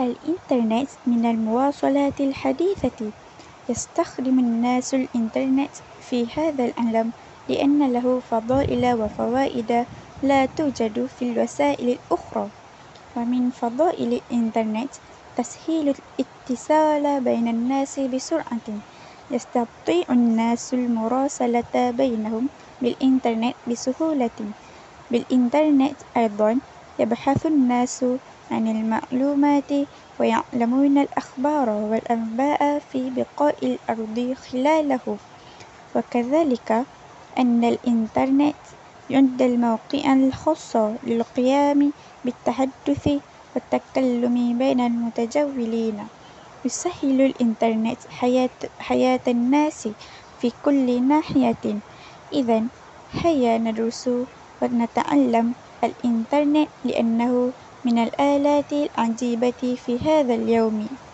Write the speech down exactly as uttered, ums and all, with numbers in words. الإنترنت من المواصلات الحديثة. يستخدم الناس الإنترنت في هذا العالم لأن له فضائل وفوائد لا توجد في الوسائل الأخرى. ومن فضائل الإنترنت تسهيل الاتصال بين الناس بسرعة. يستطيع الناس المراسلة بينهم بالإنترنت بسهولة. بالإنترنت أيضا يبحث الناس عن المعلومات ويعلمون الأخبار والأنباء في بقاع الأرض خلاله. وكذلك أن الإنترنت يعطي الموقع الخاص للقيام بالتحدث والتكلم بين المتجولين. يسهل الإنترنت حياة, حياة الناس في كل ناحية. إذن هيا ندرس ونتعلم الإنترنت لأنه من الآلات العجيبة في هذا اليوم.